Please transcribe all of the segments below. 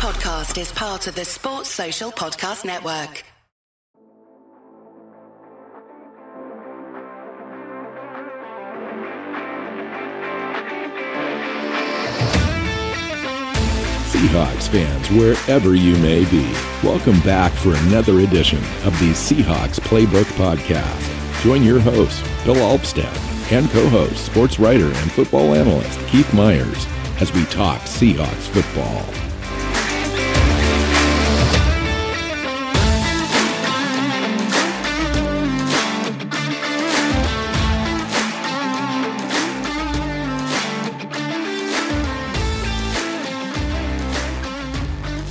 podcast is part of the Sports Social Podcast Network. Seahawks fans, wherever you may be, welcome back for another edition of the Seahawks Playbook Podcast. Join your hosts, Bill Alvstad, and co-host, sports writer and football analyst, Keith Myers, as we talk Seahawks football.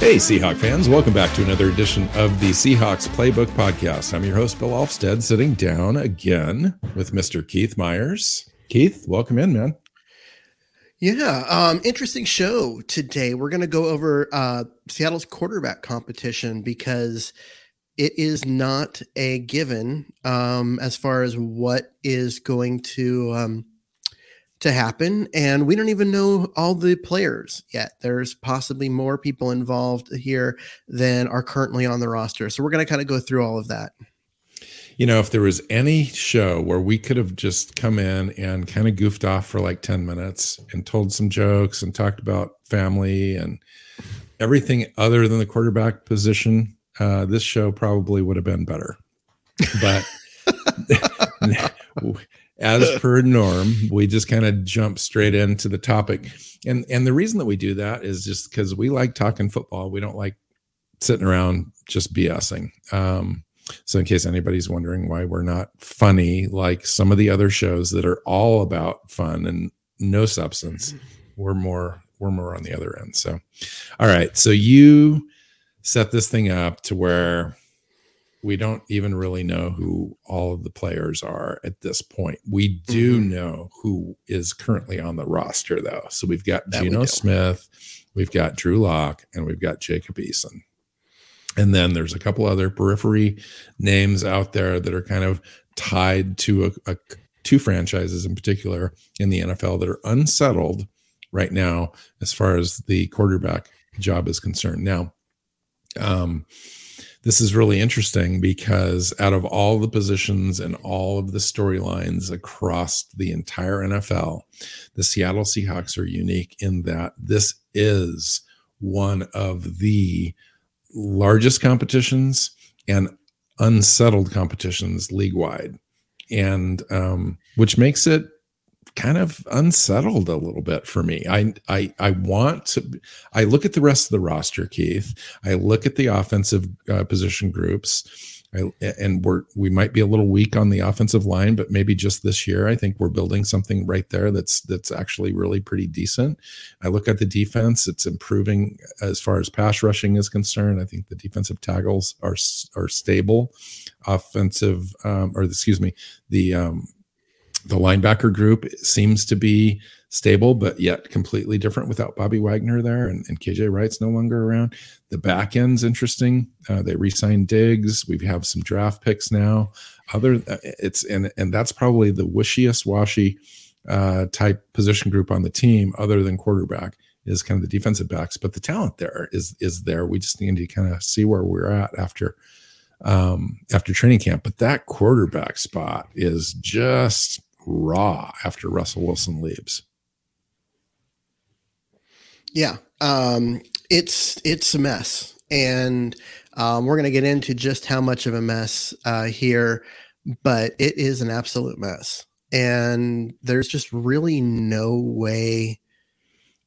Hey, Seahawk fans, welcome back to another edition of the Seahawks Playbook Podcast. I'm your host, Bill Alvstad, sitting down again with Mr. Keith Myers. Keith, welcome in, man. Yeah, interesting show today. We're going to go over Seattle's quarterback competition because it is not a given as far as what is going to happen, and we don't even know all the players yet. There's possibly more people involved here than are currently on the roster. So we're going to kind of go through all of that. You know, if there was any show where we could have just come in and kind of goofed off for like 10 minutes and told some jokes and talked about family and everything other than the quarterback position, this show probably would have been better. But as per norm, we just kind of jump straight into the topic. And the reason that we do that is just because we like talking football. We don't like sitting around just BSing. So in case anybody's wondering why we're not funny like some of the other shows that are all about fun and no substance, we're more on the other end. So, all right. So you set this thing up to where we don't even really know who all of the players are at this point. We do know who is currently on the roster, though. So we've got Geno Smith, we've got Drew Lock, and we've got Jacob Eason. And then there's a couple other periphery names out there that are kind of tied to two franchises in particular in the NFL that are unsettled right now as far as the quarterback job is concerned. Now, this is really interesting because out of all the positions and all of the storylines across the entire NFL, the Seattle Seahawks are unique in that this is one of the largest competitions and unsettled competitions league-wide, and which makes it kind of unsettled a little bit for me. I look at the rest of the roster, Keith. I look at the offensive position groups, and we might be a little weak on the offensive line, but maybe just this year, I think we're building something right there that's actually really pretty decent. I look at the defense; it's improving as far as pass rushing is concerned. I think the defensive tackles are stable. The linebacker group seems to be stable, but yet completely different without Bobby Wagner there, and KJ Wright's no longer around. The back end's interesting. They re-signed Diggs. We have some draft picks now. That's probably the wishy-washy type position group on the team, other than quarterback, is kind of the defensive backs. But the talent there is there. We just need to kind of see where we're at after training camp. But that quarterback spot is just raw after Russell Wilson leaves. Yeah. It's a mess, and we're going to get into just how much of a mess here, but it is an absolute mess, and there's just really no way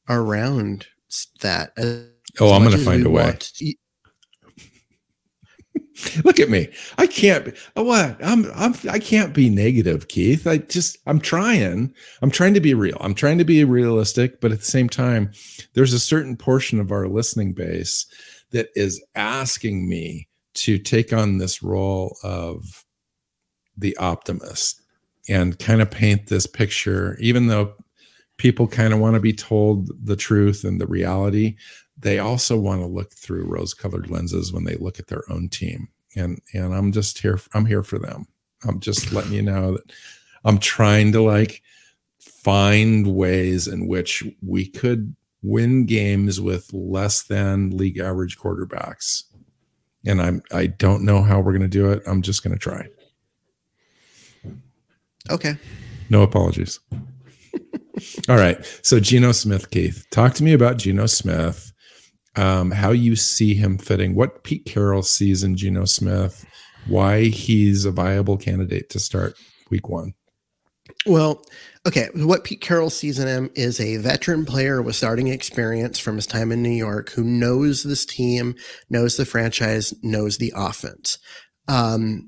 around that. I'm going to find a way. Look at me. I can't be, what? I can't be negative, Keith. I'm trying to be real. I'm trying to be realistic, but at the same time, there's a certain portion of our listening base that is asking me to take on this role of the optimist and kind of paint this picture, even though people kind of want to be told the truth and the reality. They also want to look through rose-colored lenses when they look at their own team, and I'm just here. I'm here for them. I'm just letting you know that I'm trying to find ways in which we could win games with less than league average quarterbacks. And I don't know how we're going to do it. I'm just going to try. Okay. No apologies. All right. So Geno Smith, Keith, talk to me about Geno Smith, how you see him fitting, what Pete Carroll sees in Geno Smith, why he's a viable candidate to start week one. Well, okay. What Pete Carroll sees in him is a veteran player with starting experience from his time in New York who knows this team, knows the franchise, knows the offense. And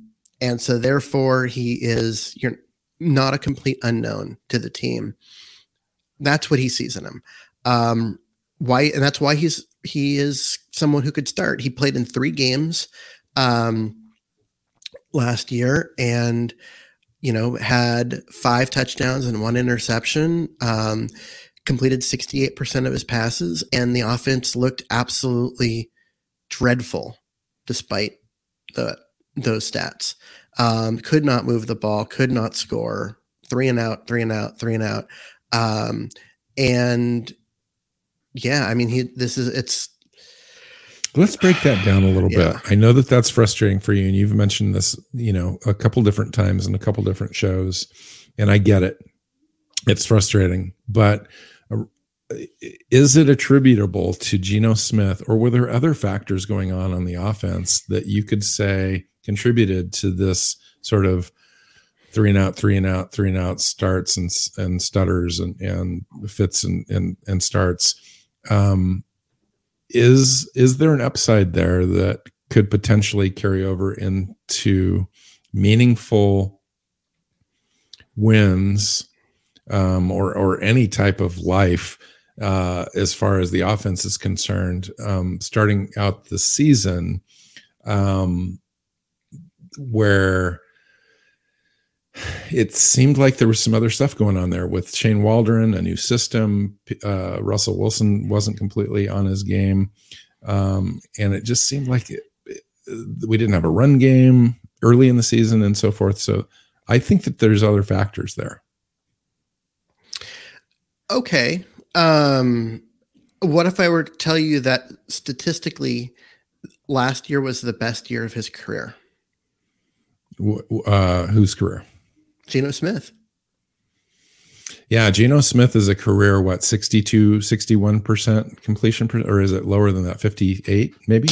so therefore he is not a complete unknown to the team. That's what he sees in him. And that's why he is someone who could start. He played in 3 games last year and had 5 touchdowns and 1 interception, completed 68% of his passes, and the offense looked absolutely dreadful despite those stats. Could not move the ball, could not score, 3 and out. Let's break that down a little bit. I know that that's frustrating for you, and you've mentioned this, a couple different times in a couple different shows, and I get it. It's frustrating, but is it attributable to Geno Smith, or were there other factors going on the offense that you could say contributed to this sort of 3 and out starts and stutters and fits and starts? Is there an upside there that could potentially carry over into meaningful wins or any type of life as far as the offense is concerned, starting out the season where it seemed like there was some other stuff going on there with Shane Waldron, a new system. Russell Wilson wasn't completely on his game. And it just seemed like we didn't have a run game early in the season and so forth. So I think that there's other factors there. Okay. What if I were to tell you that statistically last year was the best year of his career? Whose career? Geno Smith. Yeah, Geno Smith is a career, 61% completion, or is it lower than that, 58 maybe?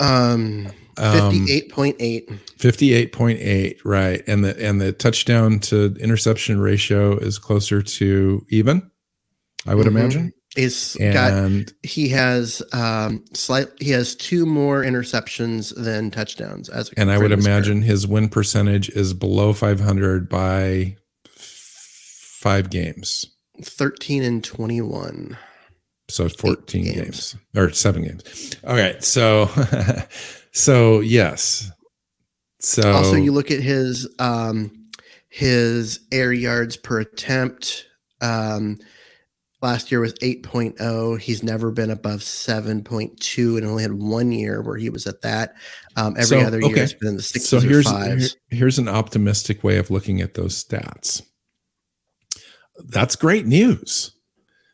58.8. 58.8, right. And the touchdown to interception ratio is closer to even, I would imagine. He has 2 more interceptions than touchdowns and I would imagine his win percentage is below 500 by 5 games. 13 and 21. So 14 games or 7 games. All right. So yes. So also you look at his air yards per attempt, last year was 8.0. He's never been above 7.2 and only had 1 year where he was at that. Every other year has been in the 6s or 5s. Here's an optimistic way of looking at those stats. That's great news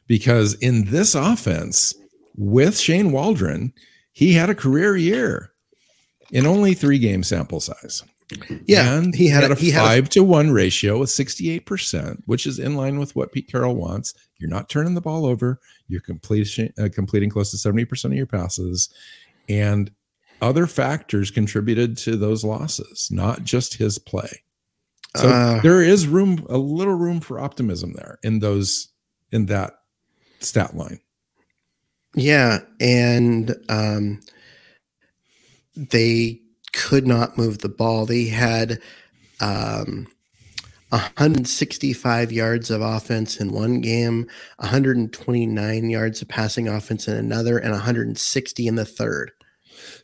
because in this offense with Shane Waldron, he had a career year in only 3 game sample size. Yeah, and he had a 5-to-1 ratio with 68%, which is in line with what Pete Carroll wants. You're not turning the ball over. You're completing close to 70% of your passes, and other factors contributed to those losses, not just his play. So there is a little room for optimism there in that stat line. Yeah, and they could not move the ball. They had 165 yards of offense in one game, 129 yards of passing offense in another, and 160 in the third.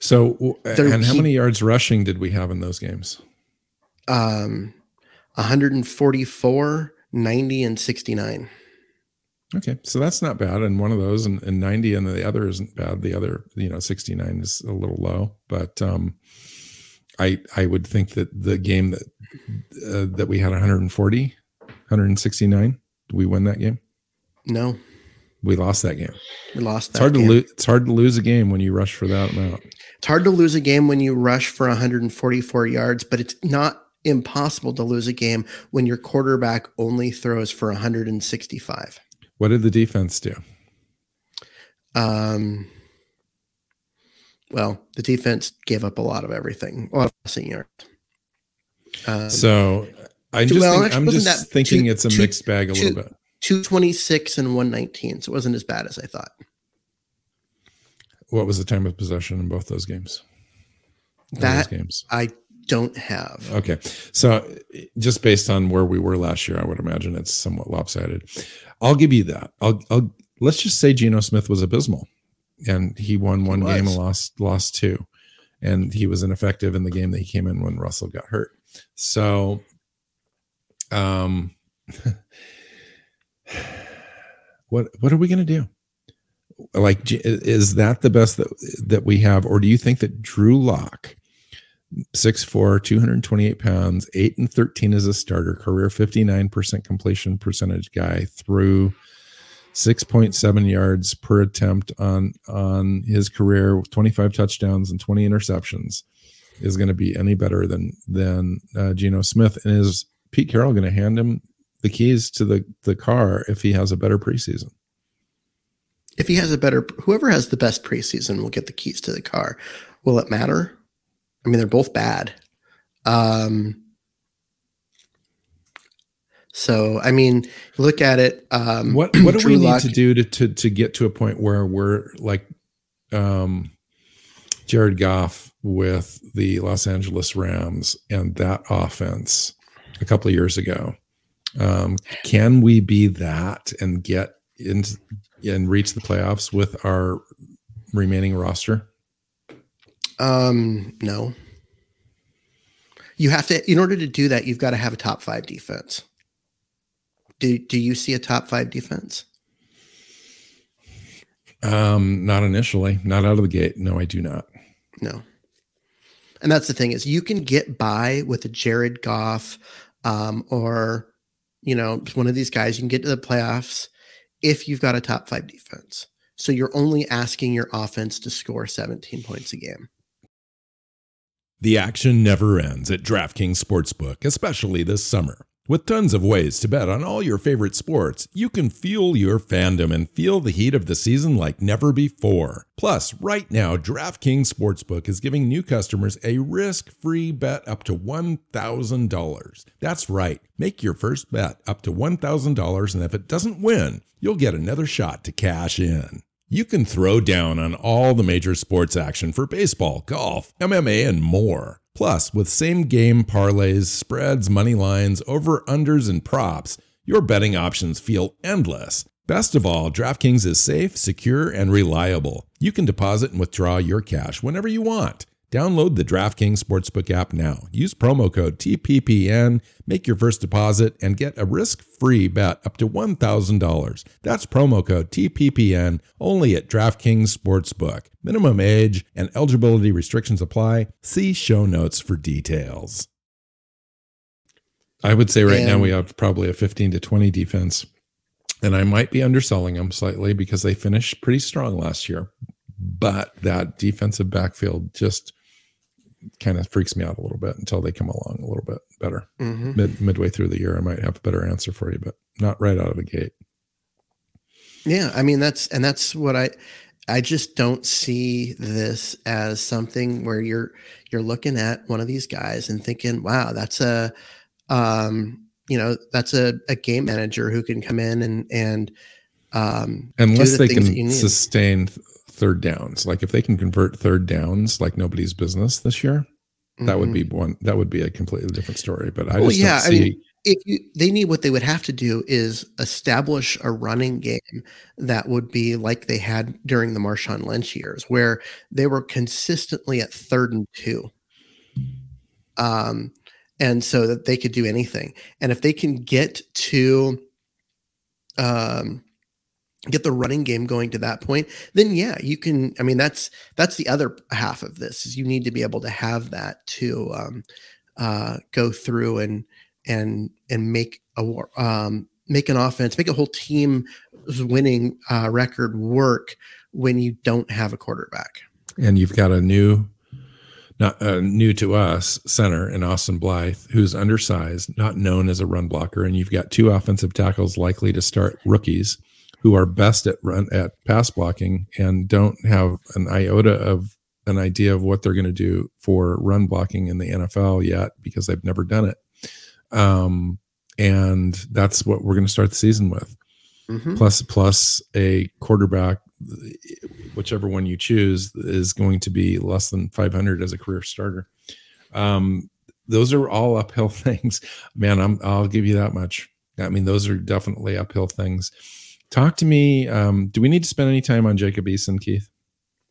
So, how many yards rushing did we have in those games? 144, 90, and 69. Okay, so that's not bad. And one of those, and 90, and the other isn't bad. The other, 69 is a little low, but I would think that the game that we had 140, 169, did we win that game? No. We lost that game. We lost that game. It's hard to lose a game when you rush for that amount. It's hard to lose a game when you rush for 144 yards, but it's not impossible to lose a game when your quarterback only throws for 165. What did the defense do? Well, the defense gave up a lot of everything. A lot of passing yards. I'm just thinking it's a mixed bag little bit. 226 and 119. So it wasn't as bad as I thought. What was the time of possession in both those games? I don't have. Okay. So just based on where we were last year, I would imagine it's somewhat lopsided. I'll give you that. Let's just say Geno Smith was abysmal and he won one game and lost two. And he was ineffective in the game that he came in when Russell got hurt. So, what are we going to do? Like, is that the best that we have? Or do you think that Drew Lock, 6'4", 228 pounds, 8-13 as a starter, career 59% completion percentage guy, threw 6.7 yards per attempt on his career, 25 touchdowns and 20 interceptions, is going to be any better than Geno Smith? And is Pete Carroll going to hand him the keys to the car if he has a better preseason? If he has whoever has the best preseason will get the keys to the car. Will it matter? I mean, they're both bad. So, I mean, look at it. What do we need to do to get to a point where we're like Jared Goff with the Los Angeles Rams and that offense a couple of years ago? Can we be that and get into and reach the playoffs with our remaining roster? No. You have to, in order to do that, you've got to have a top five defense. Do you see a top five defense? Not initially, not out of the gate. No, I do not. No. And that's the thing is you can get by with a Jared Goff, or, you know, one of these guys, you can get to the playoffs if you've got a top five defense. So you're only asking your offense to score 17 points a game. The action never ends at DraftKings Sportsbook, especially this summer. With tons of ways to bet on all your favorite sports, you can fuel your fandom and feel the heat of the season like never before. Plus, right now, DraftKings Sportsbook is giving new customers a risk-free bet up to $1,000. That's right. Make your first bet up to $1,000, and if it doesn't win, you'll get another shot to cash in. You can throw down on all the major sports action for baseball, golf, MMA, and more. Plus, with same-game parlays, spreads, money lines, over-unders, and props, your betting options feel endless. Best of all, DraftKings is safe, secure, and reliable. You can deposit and withdraw your cash whenever you want. Download the DraftKings Sportsbook app now. Use promo code TPPN, make your first deposit, and get a risk-free bet up to $1,000. That's promo code TPPN only at DraftKings Sportsbook. Minimum age and eligibility restrictions apply. See show notes for details. I would say right now we have probably a 15 to 20 defense, and I might be underselling them slightly because they finished pretty strong last year. But that defensive backfield just kind of freaks me out a little bit until they come along a little bit better. Mm-hmm. Midway through the year, I might have a better answer for you, but not right out of the gate. Yeah. I mean, that's what I just don't see this as something where you're looking at one of these guys and thinking, wow, that's a game manager who can come in and unless they can sustain third downs. Like if they can convert third downs like nobody's business this year, that would be one, that would be a completely different story. But I mean, if they need, what they would have to do is establish a running game that would be like they had during the Marshawn Lynch years, where they were consistently at 3rd and 2. And so that they could do anything. And if they can get to get the running game going to that point, then yeah, you can. I mean, that's the other half of this is you need to be able to have that to go through and make a make an offense, make a whole team's winning record work when you don't have a quarterback. And you've got a new to us center in Austin Blythe, who's undersized, not known as a run blocker. And you've got two offensive tackles likely to start rookies who are best at pass blocking and don't have an iota of an idea of what they're going to do for run blocking in the NFL yet, because they've never done it. And that's what we're going to start the season with. Mm-hmm. Plus a quarterback, whichever one you choose, is going to be less than 500 as a career starter. Those are all uphill things, man. I'll give you that much. I mean, those are definitely uphill things. Talk to me. Do we need to spend any time on Jacob Eason, Keith?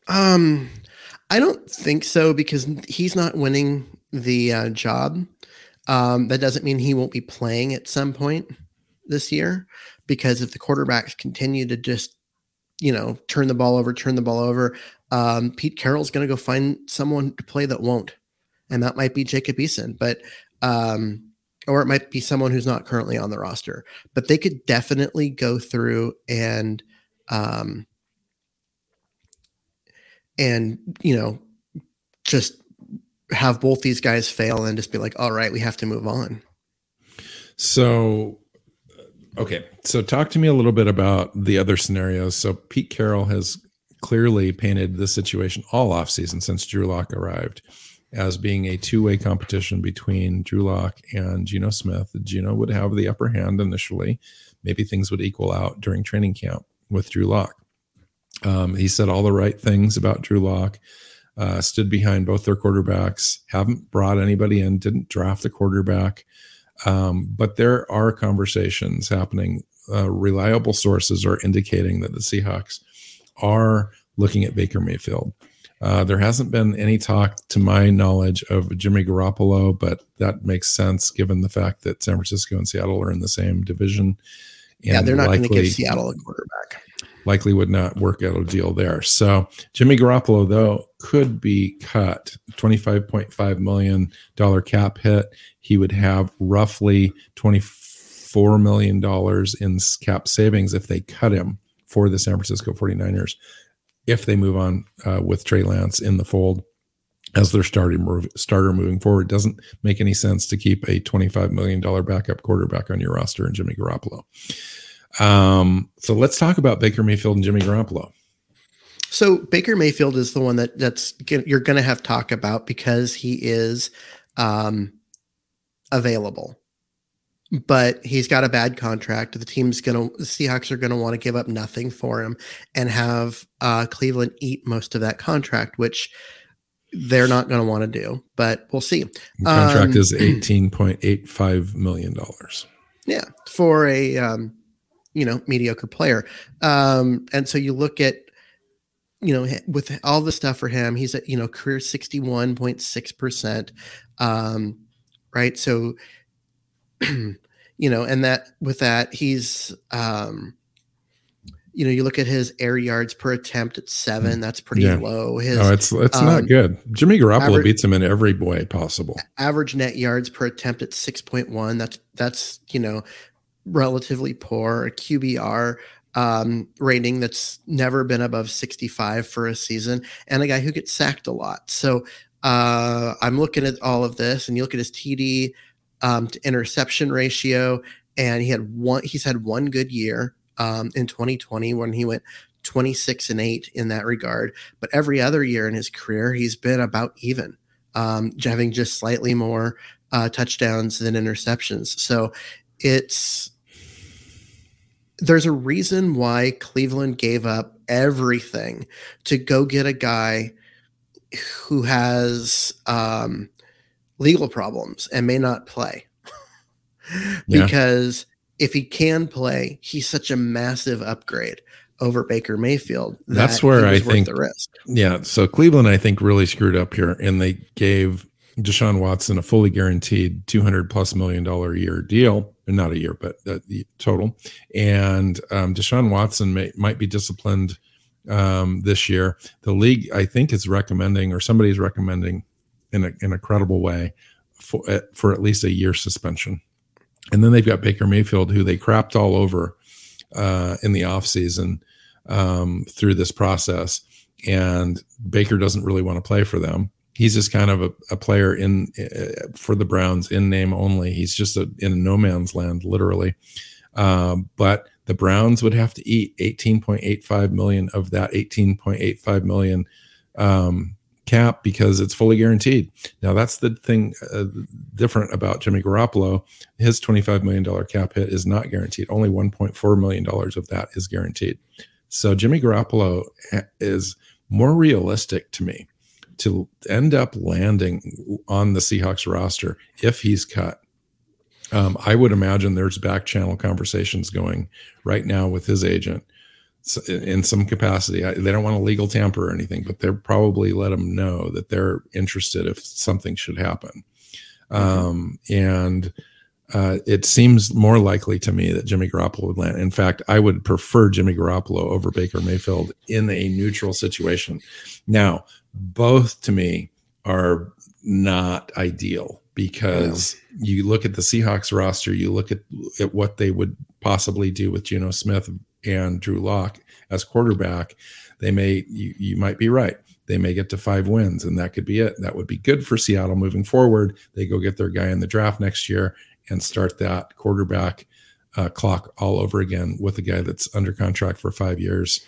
I don't think so, because he's not winning the job. That doesn't mean he won't be playing at some point this year, because if the quarterbacks continue to just, turn the ball over, Pete Carroll's going to go find someone to play that won't. And that might be Jacob Eason, or it might be someone who's not currently on the roster, but they could definitely go through and just have both these guys fail and just be like, all right, we have to move on. So, okay. So talk to me a little bit about the other scenarios. So Pete Carroll has clearly painted this situation all offseason since Drew Lock arrived as being a two-way competition between Drew Lock and Geno Smith. Geno would have the upper hand initially. Maybe things would equal out during training camp with Drew Lock. He said all the right things about Drew Lock, stood behind both their quarterbacks, haven't brought anybody in, didn't draft a quarterback. But there are conversations happening. Reliable sources are indicating that the Seahawks are looking at Baker Mayfield. There hasn't been any talk, to my knowledge, of Jimmy Garoppolo, but that makes sense given the fact that San Francisco and Seattle are in the same division. And yeah, they're not going to give Seattle a quarterback. Likely would not work out a deal there. So Jimmy Garoppolo, though, could be cut. $25.5 million cap hit. He would have roughly $24 million in cap savings if they cut him for the San Francisco 49ers, if they move on with Trey Lance in the fold as their starter moving forward. Doesn't make any sense to keep a $25 million backup quarterback on your roster and Jimmy Garoppolo. So let's talk about Baker Mayfield and Jimmy Garoppolo. So Baker Mayfield is the one that's you're going to have talk about, because he is available, but he's got a bad contract. The Seahawks are going to want to give up nothing for him and have Cleveland eat most of that contract, which they're not going to want to do, but we'll see. The contract is $18.85 million. Yeah. For a, mediocre player. And so you look at, with all the stuff for him, he's at, career 61.6%. Right. So, and that with that, he's, you look at his air yards per attempt at 7. That's pretty low. It's not good. Jimmy Garoppolo beats him in every way possible. Average net yards per attempt at 6.1. That's relatively poor. A QBR rating that's never been above 65 for a season, and a guy who gets sacked a lot. So I'm looking at all of this, and you look at his TD to interception ratio, and he's had one good year in 2020 when he went 26-8 in that regard. But every other year in his career, he's been about even, having just slightly more touchdowns than interceptions. So there's a reason why Cleveland gave up everything to go get a guy who has legal problems and may not play. Because if he can play, he's such a massive upgrade over Baker Mayfield. That's where I think the risk. Yeah. So Cleveland, I think, really screwed up here, and they gave Deshaun Watson a fully guaranteed $200+ million a year deal. Not a year, but the total. And Deshaun Watson might be disciplined this year. The league, I think, is recommending, or somebody's recommending in a credible way, for at least a year suspension. And then they've got Baker Mayfield, who they crapped all over in the offseason through this process. And Baker doesn't really want to play for them. He's just kind of a player in for the Browns in name only. He's just in no man's land, literally. But the Browns would have to eat $18.85 million of that $18.85 million cap because it's fully guaranteed. Now, that's the thing different about Jimmy Garoppolo. His $25 million cap hit is not guaranteed. Only $1.4 million of that is guaranteed. So Jimmy Garoppolo is more realistic to me to end up landing on the Seahawks roster if he's cut. I would imagine there's back channel conversations going right now with his agent in some capacity. They don't want a legal tamper or anything, but they're probably let him know that they're interested if something should happen. It seems more likely to me that Jimmy Garoppolo would land. In fact, I would prefer Jimmy Garoppolo over Baker Mayfield in a neutral situation. Now, both to me are not ideal because you look at the Seahawks roster, you look at what they would possibly do with Geno Smith and Drew Lock as quarterback. They may, you might be right. They may get to 5 wins and that could be it. That would be good for Seattle moving forward. They go get their guy in the draft next year and start that quarterback clock all over again with a guy that's under contract for 5 years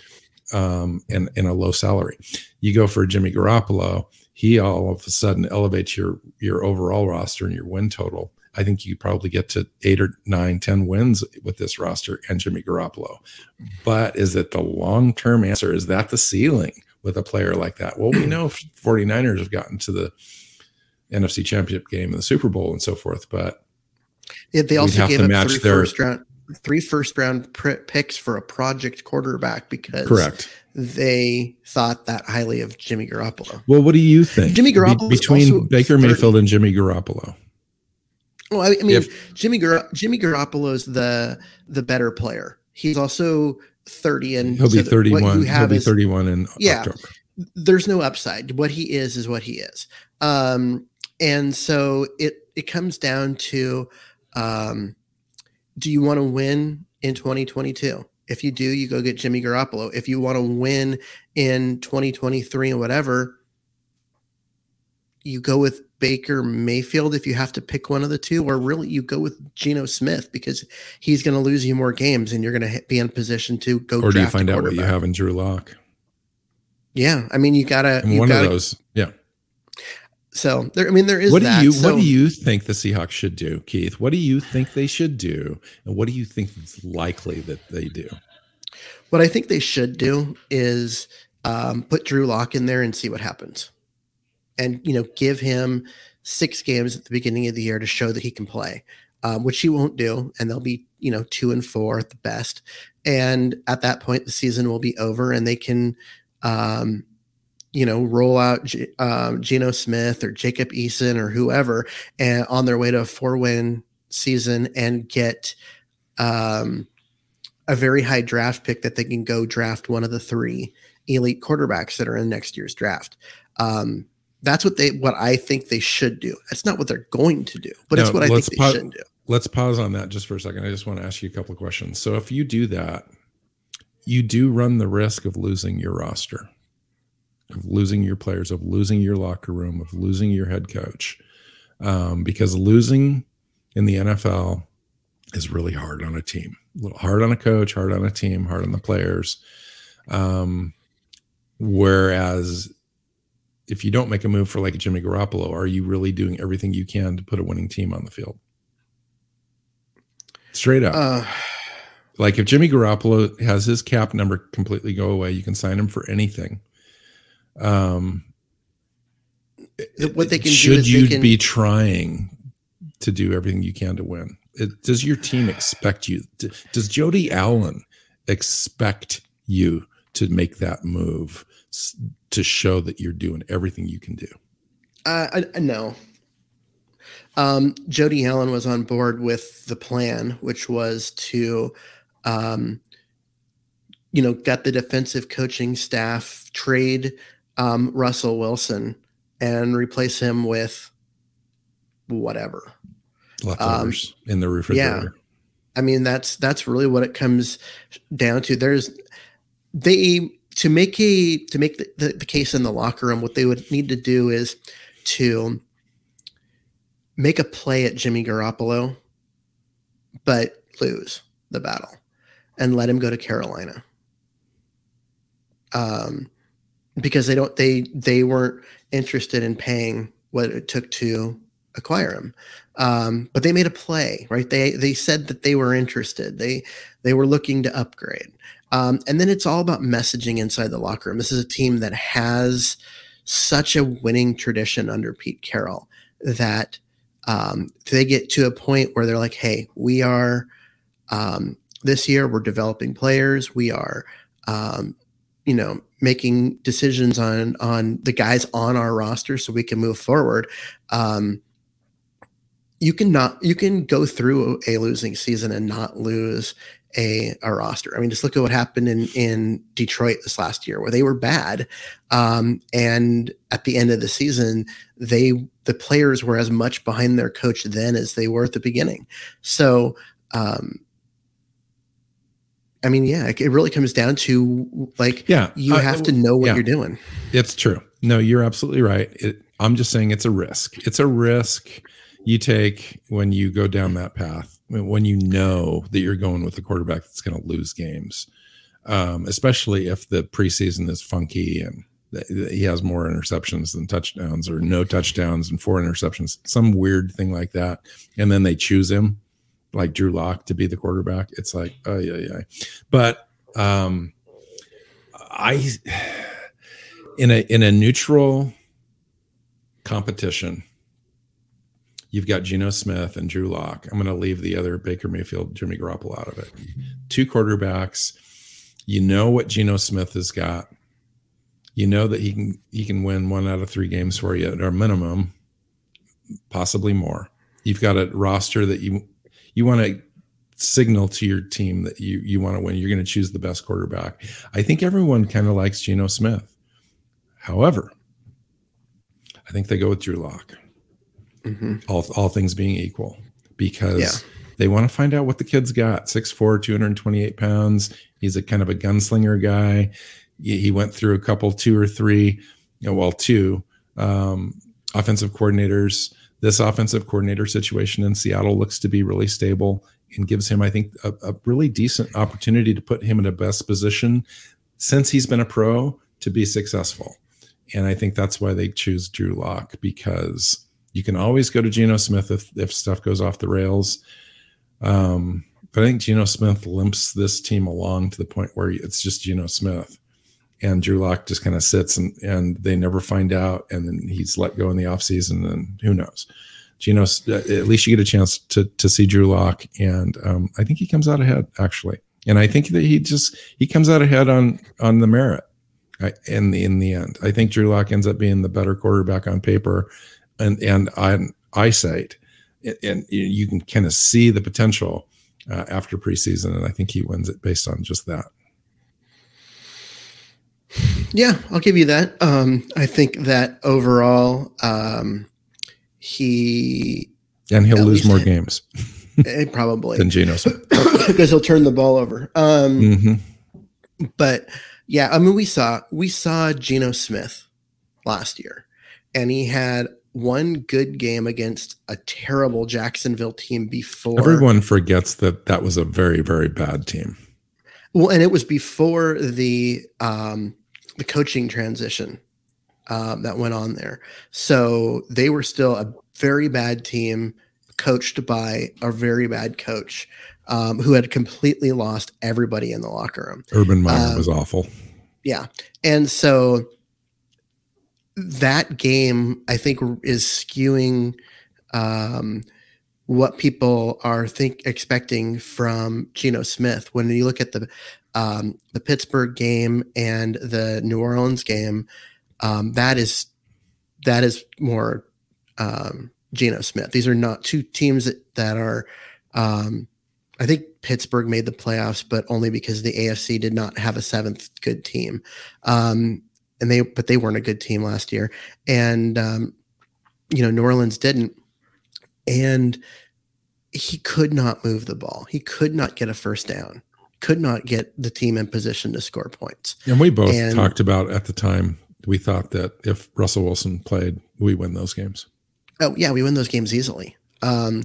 and a low salary. You go for Jimmy Garoppolo, he all of a sudden elevates your overall roster and your win total. I think you could probably get to 8 or 9, 10 wins with this roster and Jimmy Garoppolo. But is it the long-term answer? Is that the ceiling with a player like that? Well, we know 49ers have gotten to the NFC Championship game and the Super Bowl and so forth, but yeah, they also gave up 3 first-round picks for a project quarterback because they thought that highly of Jimmy Garoppolo. Well, what do you think? Jimmy Garoppolo between Baker Mayfield and Jimmy Garoppolo. Well, I mean, Jimmy Garoppolo is the better player. He's also 30, and he'll be 31. He'll be 31 in October. There's no upside. What he is what he is. And so it comes down to. Do you want to win in 2022? If you do, you go get Jimmy Garoppolo. If you want to win in 2023 and whatever, you go with Baker Mayfield if you have to pick one of the two, or really you go with Geno Smith because he's going to lose you more games and you're going to be in position to go draft a quarterback. Or do you find out what you have in Drew Lock? Yeah, I mean, you got to. One of those, yeah. So there is that. What do you think the Seahawks should do, Keith? What do you think they should do, and what do you think is likely that they do? What I think they should do is put Drew Lock in there and see what happens, and give him 6 games at the beginning of the year to show that he can play, which he won't do, and they'll be 2 and 4 at the best, and at that point the season will be over, and they can. Roll out Geno Smith or Jacob Eason or whoever and on their way to a 4-win season and get a very high draft pick that they can go draft one of the 3 elite quarterbacks that are in next year's draft. That's what I think they should do. It's not what they're going to do, but it's what I think they should do. Let's pause on that just for a second. I just want to ask you a couple of questions. So if you do that, you do run the risk of losing your roster. Of losing your players, of losing your locker room, of losing your head coach. Because losing in the NFL is really hard on a team. A little hard on a coach, hard on a team, hard on the players. Whereas if you don't make a move for like Jimmy Garoppolo, are you really doing everything you can to put a winning team on the field? Straight up. Like if Jimmy Garoppolo has his cap number completely go away, you can sign him for anything. What they can should do is you be trying to do everything you can to win. Does your team expect you? Does Jody Allen expect you to make that move to show that you're doing everything you can do? No. Jody Allen was on board with the plan, which was to, got the defensive coaching staff trade. Russell Wilson and replace him with whatever. Leftovers in the refrigerator. Yeah. I mean, that's really what it comes down to. To make the case in the locker room, what they would need to do is to make a play at Jimmy Garoppolo, but lose the battle and let him go to Carolina. Because they weren't interested in paying what it took to acquire him. But they made a play, right? They said that they were interested. They were looking to upgrade. And then it's all about messaging inside the locker room. This is a team that has such a winning tradition under Pete Carroll that they get to a point where they're like, hey, we are this year we're developing players. We are, making decisions on the guys on our roster so we can move forward. You can go through a losing season and not lose a roster. I mean, just look at what happened in Detroit this last year, where they were bad. And at the end of the season, the players were as much behind their coach then as they were at the beginning. So, it really comes down to you have to know what you're doing. It's true. No, you're absolutely right. I'm just saying it's a risk. It's a risk you take when you go down that path, when you know that you're going with a quarterback that's going to lose games, especially if the preseason is funky and he has more interceptions than touchdowns, or no touchdowns and 4 interceptions, some weird thing like that. And then they choose him, like Drew Lock, to be the quarterback. It's like, oh yeah. But in a neutral competition, you've got Geno Smith and Drew Lock. I'm going to leave the other Baker Mayfield, Jimmy Garoppolo out of it. 2 quarterbacks. You know what Geno Smith has got. You know that he can win 1 out of 3 games for you at our minimum, possibly more. You've got a roster that you want to signal to your team that you want to win. You're going to choose the best quarterback. I think everyone kind of likes Geno Smith. However, I think they go with Drew Lock. Mm-hmm. All things being equal, because they want to find out what the kid's got. 6'4", 228 pounds. He's a kind of a gunslinger guy. He went through a couple, 2 or 3, offensive coordinators. This offensive coordinator situation in Seattle looks to be really stable and gives him, I think, a really decent opportunity to put him in the best position since he's been a pro to be successful. And I think that's why they choose Drew Lock, because you can always go to Geno Smith if stuff goes off the rails. But I think Geno Smith limps this team along to the point where it's just Geno Smith. And Drew Lock just kind of sits and they never find out. And then he's let go in the offseason, and who knows. Geno, at least you get a chance to see Drew Lock. And I think he comes out ahead, actually. And I think that he comes out ahead on the merit in the end. I think Drew Lock ends up being the better quarterback on paper and on eyesight, and you can kind of see the potential after preseason, and I think he wins it based on just that. Yeah, I'll give you that. I think that overall, he'll lose more games probably than Geno Smith, because he'll turn the ball over. But yeah, I mean, we saw Geno Smith last year, and he had 1 good game against a terrible Jacksonville team before. Everyone forgets that was a very, very bad team. Well, and it was before the coaching transition that went on there. So they were still a very bad team coached by a very bad coach who had completely lost everybody in the locker room. Urban Meyer was awful. Yeah. And so that game, I think, is skewing what people are expecting from Geno Smith. When you look at the Pittsburgh game and the New Orleans game, that is more Geno Smith. These are not 2 teams that are. I think Pittsburgh made the playoffs, but only because the AFC did not have a 7th good team. But they weren't a good team last year. And, New Orleans didn't. And he could not move the ball. He could not get a first down, could not get the team in position to score points. And we both talked about at the time, we thought that if Russell Wilson played, we win those games. Oh yeah. We win those games easily. He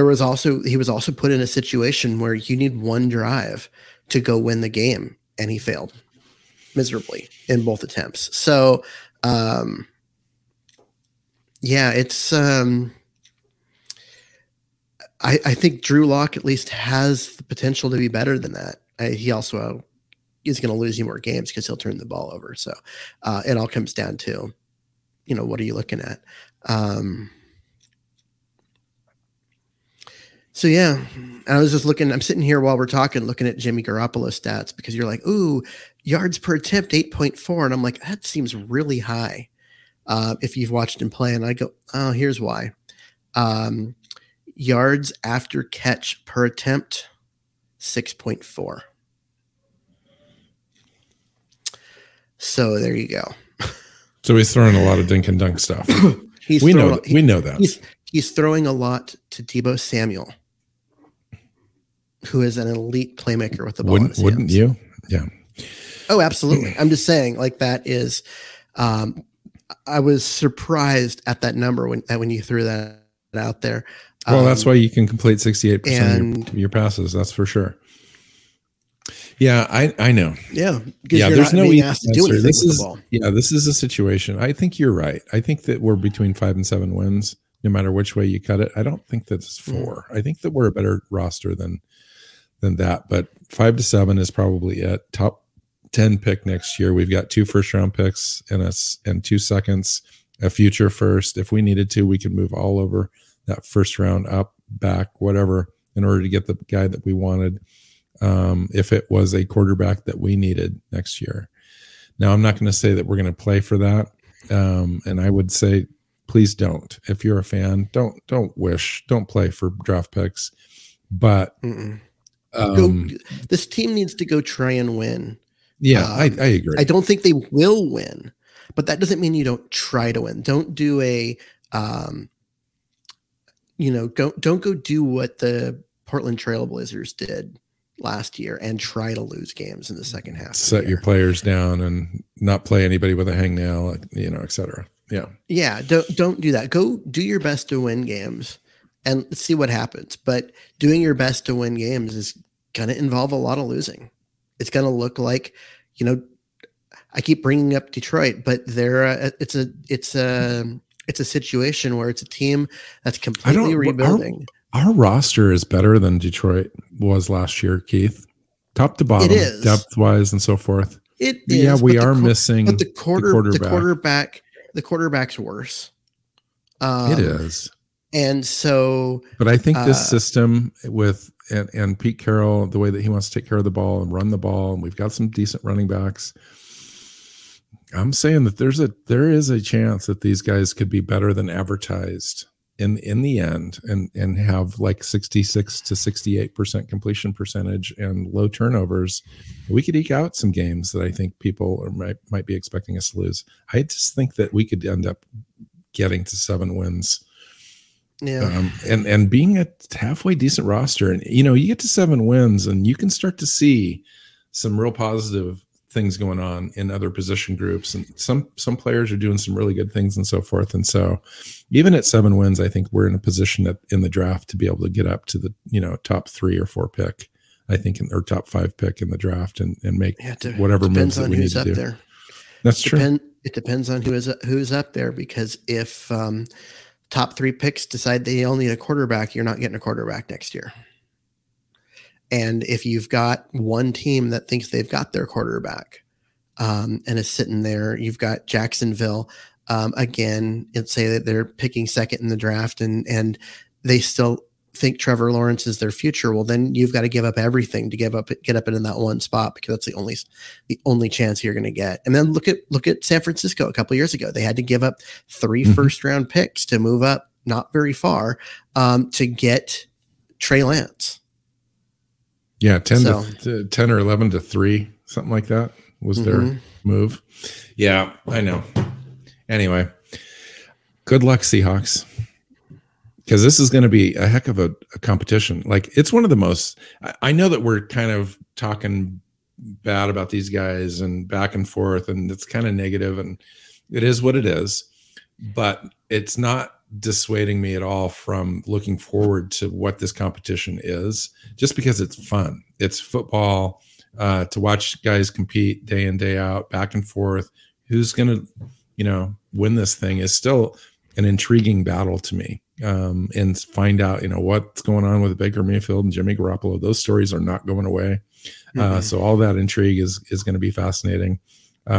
was also put in a situation where you need one drive to go win the game, and he failed miserably in both attempts. So, I think Drew Lock at least has the potential to be better than that. He also is going to lose you more games because he'll turn the ball over. So it all comes down to, what are you looking at? So, yeah, I was just I'm sitting here while we're talking, looking at Jimmy Garoppolo stats, because you're like, ooh, yards per attempt, 8.4. And I'm like, that seems really high if you've watched him play. And I go, oh, here's why. Yards after catch per attempt, 6.4. So there you go. So he's throwing a lot of dink and dunk stuff. We know that. He's throwing a lot to Debo Samuel, who is an elite playmaker with the ball. Wouldn't you? Yeah. Oh, absolutely. I'm just saying, that is. I was surprised at that number when you threw that out there. Well, that's why you can complete 68% of your passes. That's for sure. Yeah, I know. Yeah. Yeah. There's no easy answer. This is a situation. I think you're right. I think that we're between 5 and 7 wins, no matter which way you cut it. I don't think that's 4. I think that we're a better roster than that, but 5 to 7 is probably it. Top 10 pick next year. We've got 2 first round picks and 2 seconds, a future first. If we needed to, we could move all over that first round, up, back, whatever, in order to get the guy that we wanted. If it was a quarterback that we needed next year. Now, I'm not going to say that we're going to play for that. And I would say, please don't. If you're a fan, don't play for draft picks, but this team needs to go try and win. Yeah, I agree. I don't think they will win, but that doesn't mean you don't try to win. Don't do a, don't go do what the Portland Trail Blazers did last year and try to lose games in the second half. Set your players down and not play anybody with a hangnail, et cetera. Yeah. Yeah. Don't do that. Go do your best to win games and see what happens. But doing your best to win games is going to involve a lot of losing. It's going to look like, I keep bringing up Detroit, but it's a situation where it's a team that's completely rebuilding. Our roster is better than Detroit was last year, Keith. Top to bottom, depth-wise, and so forth. It is. Yeah, we are missing. But the quarterback. The quarterback's worse. It is. And so. But I think this system with and Pete Carroll, the way that he wants to take care of the ball and run the ball, and we've got some decent running backs. I'm saying that there is a chance that these guys could be better than advertised in the end and have 66 to 68% completion percentage and low turnovers. We could eke out some games that I think people might be expecting us to lose. I just think that we could end up getting to 7 wins. Yeah. And being a halfway decent roster, and you get to 7 wins and you can start to see some real positive things going on in other position groups, and some players are doing some really good things and so forth. And so even at 7 wins, I think we're in a position that in the draft to be able to get up to the top 3 or 4 pick, I think, or top 5 pick in the draft and make whatever moves that we need to do. There. That's true. It depends on who's up there, because if top 3 picks decide they only need a quarterback, you're not getting a quarterback next year. And if you've got one team that thinks they've got their quarterback and is sitting there, you've got Jacksonville again, and say that they're picking second in the draft and they still think Trevor Lawrence is their future. Well, then you've got to give up everything to get up in that one spot, because that's the only chance you're going to get. And then look at San Francisco a couple of years ago. They had to give up 3 first round picks to move up not very far to get Trey Lance. Yeah, 10 or 11 to 3, something like that was their move. Yeah, I know. Anyway, good luck, Seahawks. because this is going to be a heck of a competition. Like, it's one of the most, I know that we're kind of talking bad about these guys and back and forth, and it's kind of negative, and it is what it is, but it's not dissuading me at all from looking forward to what this competition is, just because it's fun. It's football, to watch guys compete day in, day out, back and forth. Who's going to, you know, win this thing is still an intriguing battle to me. And find out, you know, what's going on with Baker Mayfield and Jimmy Garoppolo. Those stories are not going away. So all that intrigue is going to be fascinating. We're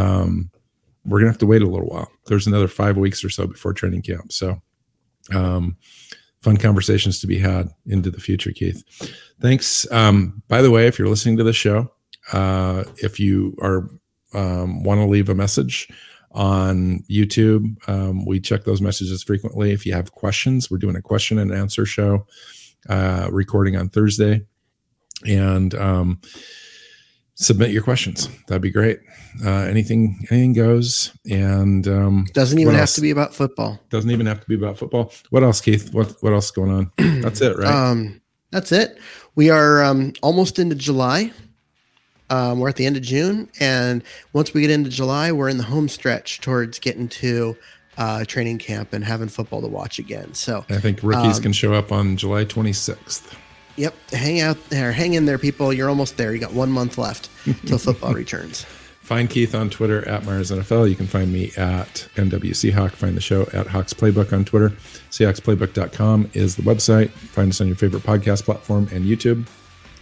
going to have to wait a little while. There's another 5 weeks or so before training camp. So fun conversations to be had into the future, Keith. Thanks. By the way, if you're listening to the show, if you are want to leave a message on YouTube, we check those messages frequently. If you have questions, we're doing a question and answer show, recording on Thursday. And submit your questions. That'd be great. Anything goes. And doesn't even have to be about football. Doesn't even have to be about football. What else, Keith? What else is going on? That's it, right? That's it. We are almost into July. We're at the end of June, and once we get into July, we're in the home stretch towards getting to training camp and having football to watch again. So I think rookies can show up on July 26th. Yep. Hang out there. Hang in there, people. You're almost there. You got 1 month left till football returns. Find Keith on Twitter at MyersNFL. You can find me at MWSeahawk. Find the show at Hawks Playbook on Twitter. SeahawksPlaybook.com is the website. Find us on your favorite podcast platform and YouTube.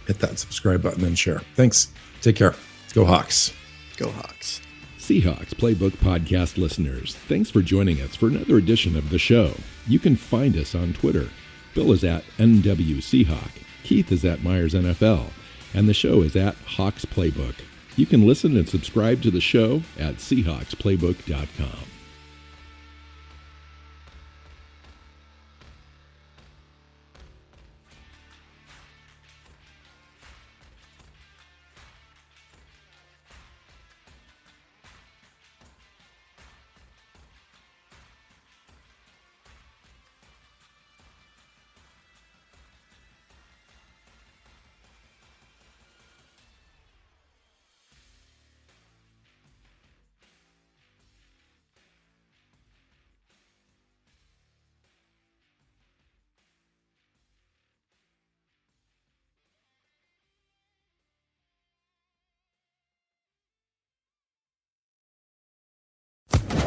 Hit that subscribe button and share. Thanks. Take care. Go Hawks. Go Hawks. Seahawks Playbook Podcast listeners, thanks for joining us for another edition of the show. You can find us on Twitter. Bill is at NWSeahawk. Keith is at MyersNFL. And the show is at Hawks Playbook. You can listen and subscribe to the show at SeahawksPlaybook.com.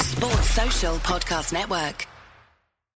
Sports Social Podcast Network.